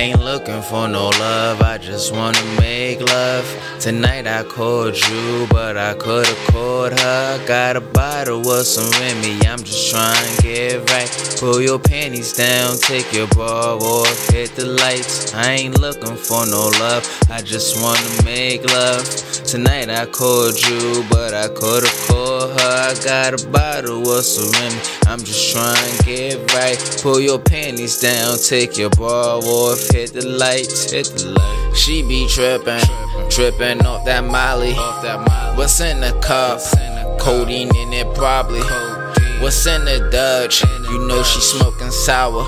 ain't looking for no love, I just wanna make love. Tonight I called you, but I could've called her. Got a bottle with some Remy, I'm just trying to get right. Pull your panties down, take your bra off, hit the lights. I ain't looking for no love, I just wanna make love. Tonight I called you, but I could've called her. I got a bottle with some Remy, I'm just trying to get right. Pull your panties down, take your bra off, hit the lights, hit the light. She be trippin' off that molly. What's in the cup? Codeine in it probably. What's in the Dutch? You know she smoking sour.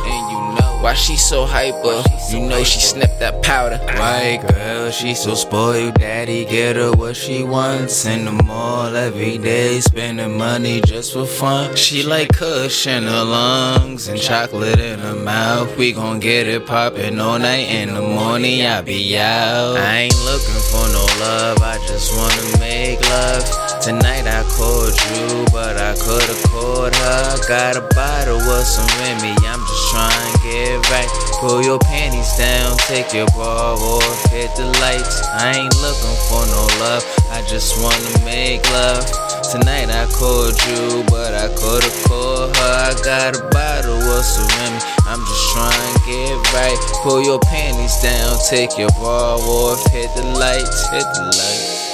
Why she so hyper? You know she snipped that powder. White girl, she so spoiled. Daddy get her what she wants. In the mall every day, spending money just for fun. She like Kush in her lungs and chocolate in her mouth. We gon' get it poppin' all night. In the morning I be out. I ain't looking for no love, I just wanna make love. Tonight I called you, but I could've called her. Got a bottle with some Remy, I'm just trying to get right. Pull your panties down, take your bra off, hit the lights. I ain't looking for no love, I just wanna make love. Tonight I called you, but I could've called her. I got a bottle of Remy, I'm just trying to get right. Pull your panties down, take your bra off, hit the lights, hit the lights.